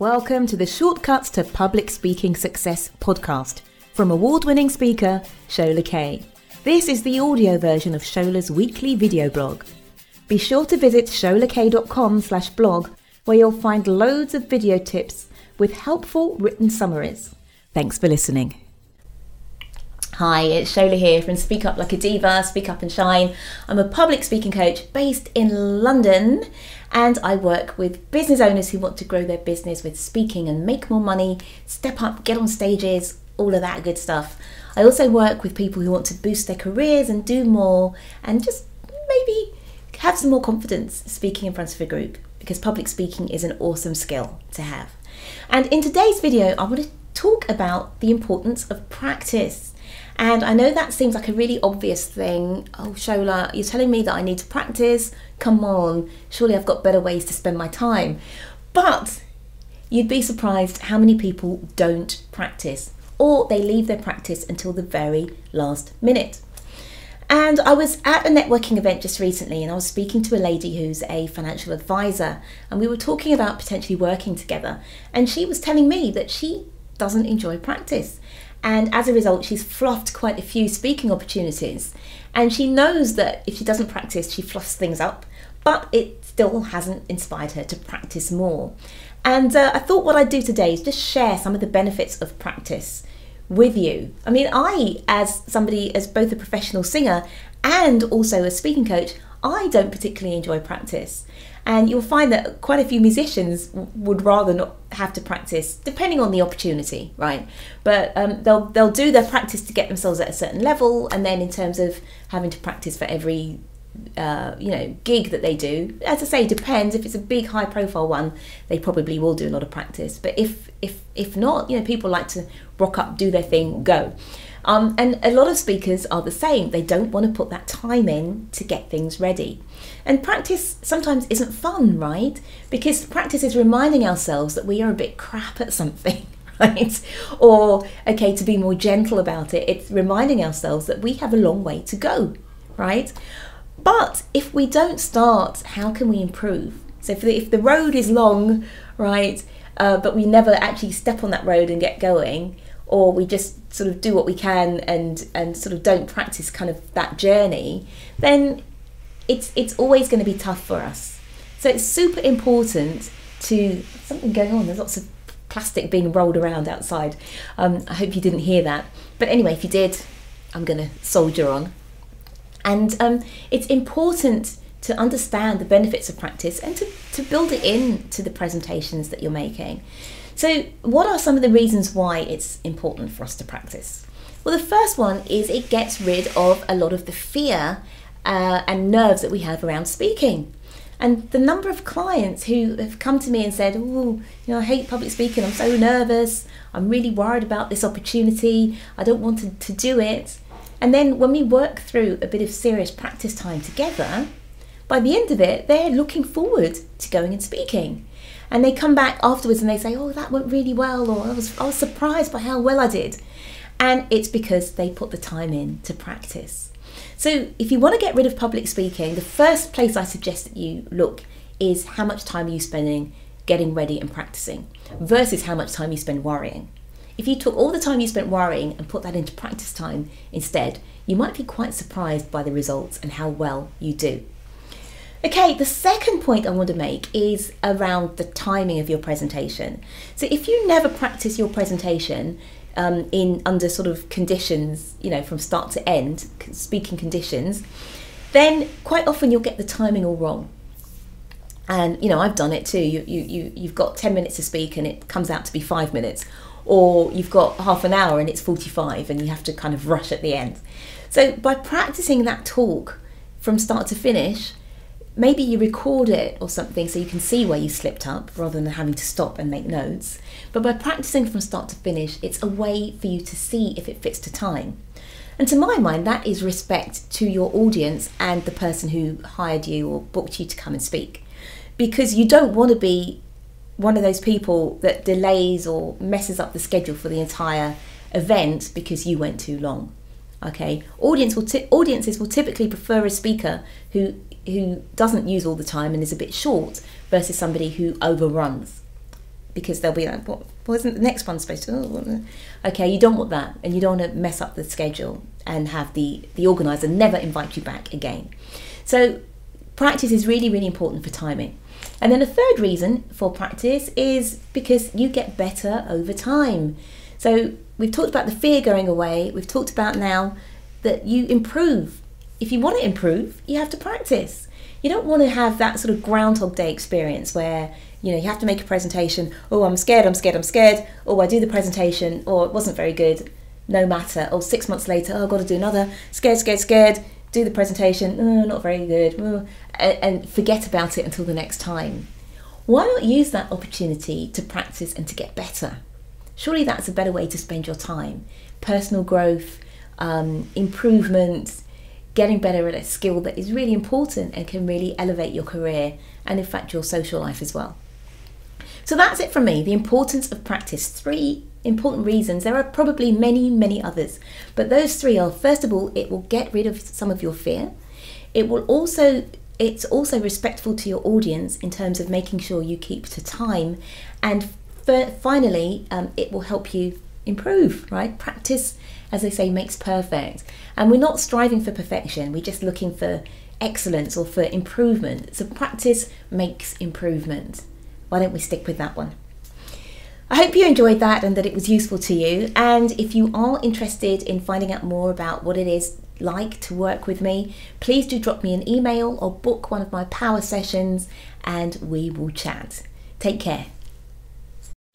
Welcome to the Shortcuts to Public Speaking Success podcast from award-winning speaker Shola Kay. This is the audio version of Shola's weekly video blog. Be sure to visit sholakay.com/blog where you'll find loads of video tips with helpful written summaries. Thanks for listening. Hi, it's Shola here from Speak Up Like a Diva, Speak Up and Shine. I'm a public speaking coach based in London and I work with business owners who want to grow their business with speaking and make more money, step up, get on stages, all of that good stuff. I also work with people who want to boost their careers and do more and just maybe have some more confidence speaking in front of a group, because public speaking is an awesome skill to have. And in today's video, I want to talk about the importance of practice. And I know that seems like a really obvious thing. Oh, Shola, you're telling me that I need to practice? Come on, surely I've got better ways to spend my time. But you'd be surprised how many people don't practice, or they leave their practice until the very last minute. And I was at a networking event just recently and I was speaking to a lady who's a financial advisor, and we were talking about potentially working together. And she was telling me that she doesn't enjoy practice. And as a result, she's fluffed quite a few speaking opportunities. And she knows that if she doesn't practice, she fluffs things up, but it still hasn't inspired her to practice more. And I thought what I'd do today is just share some of the benefits of practice with you. I mean, as both a professional singer and also a speaking coach, I don't particularly enjoy practice. And you'll find that quite a few musicians would rather not have to practice, depending on the opportunity, right? But they'll do their practice to get themselves at a certain level, and then in terms of having to practice for every gig that they do, as I say, depends. If it's a big high profile one, they probably will do a lot of practice. But if not, people like to rock up, do their thing, go. And a lot of speakers are the same. They don't want to put that time in to get things ready. And practice sometimes isn't fun, right? Because practice is reminding ourselves that we are a bit crap at something, right? Or, okay, to be more gentle about it, it's reminding ourselves that we have a long way to go, right? But if we don't start, how can we improve? So if the road is long, right, but we never actually step on that road and get going, or we just sort of do what we can and sort of don't practice kind of that journey, then it's always going to be tough for us. So it's super important to... Something going on, there's lots of plastic being rolled around outside. I hope you didn't hear that. But anyway, if you did, I'm going to soldier on. And it's important to understand the benefits of practice and to build it into the presentations that you're making. So what are some of the reasons why it's important for us to practice? Well, the first one is it gets rid of a lot of the fear and nerves that we have around speaking. And the number of clients who have come to me and said, oh, I hate public speaking, I'm so nervous, I'm really worried about this opportunity, I don't want to do it. And then when we work through a bit of serious practice time together, by the end of it, they're looking forward to going and speaking. And they come back afterwards and they say, oh, that went really well, or I was surprised by how well I did. And it's because they put the time in to practice. So if you want to get rid of public speaking, the first place I suggest that you look is how much time are you spending getting ready and practicing versus how much time you spend worrying. If you took all the time you spent worrying and put that into practice time instead, you might be quite surprised by the results and how well you do. Okay, the second point I want to make is around the timing of your presentation. So if you never practice your presentation under sort of conditions, from start to end, speaking conditions, then quite often you'll get the timing all wrong. And, I've done it too. You've got 10 minutes to speak and it comes out to be 5 minutes. Or you've got half an hour and it's 45 and you have to kind of rush at the end. So by practicing that talk from start to finish, maybe you record it or something so you can see where you slipped up rather than having to stop and make notes. But by practicing from start to finish, it's a way for you to see if it fits to time. And to my mind, that is respect to your audience and the person who hired you or booked you to come and speak. Because you don't want to be one of those people that delays or messes up the schedule for the entire event because you went too long. Okay, audiences will typically prefer a speaker who doesn't use all the time and is a bit short versus somebody who overruns. because they'll be like, what wasn't the next one supposed to? Okay, you don't want that, and you don't want to mess up the schedule and have the organizer never invite you back again. So practice is really, really important for timing. And then a third reason for practice is because you get better over time. So we've talked about the fear going away. We've talked about now that you improve. If you want to improve, you have to practice. You don't want to have that sort of Groundhog Day experience where, you know, you have to make a presentation. Oh, I'm scared. Oh, I do the presentation. Oh, it wasn't very good. No matter. Oh, 6 months later, oh, I've got to do another. Scared. Do the presentation, oh, not very good, oh, and forget about it until the next time. Why not use that opportunity to practice and to get better? Surely that's a better way to spend your time. Personal growth, improvement, getting better at a skill that is really important and can really elevate your career and in fact your social life as well. So that's it from me, the importance of practice. 3 important reasons. There are probably many, many others, but those 3 are, first of all, it will get rid of some of your fear. It's also respectful to your audience in terms of making sure you keep to time. And finally, it will help you improve, right? Practice, as they say, makes perfect. And we're not striving for perfection. We're just looking for excellence or for improvement. So practice makes improvement. Why don't we stick with that one? I hope you enjoyed that and that it was useful to you. And if you are interested in finding out more about what it is like to work with me, please do drop me an email or book one of my power sessions and we will chat. Take care.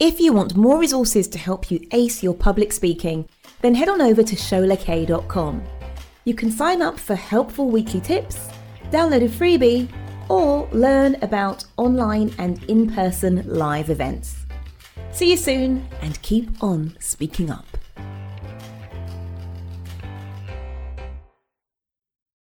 If you want more resources to help you ace your public speaking, then head on over to sholakay.com. You can sign up for helpful weekly tips, download a freebie, or learn about online and in-person live events. See you soon and keep on speaking up.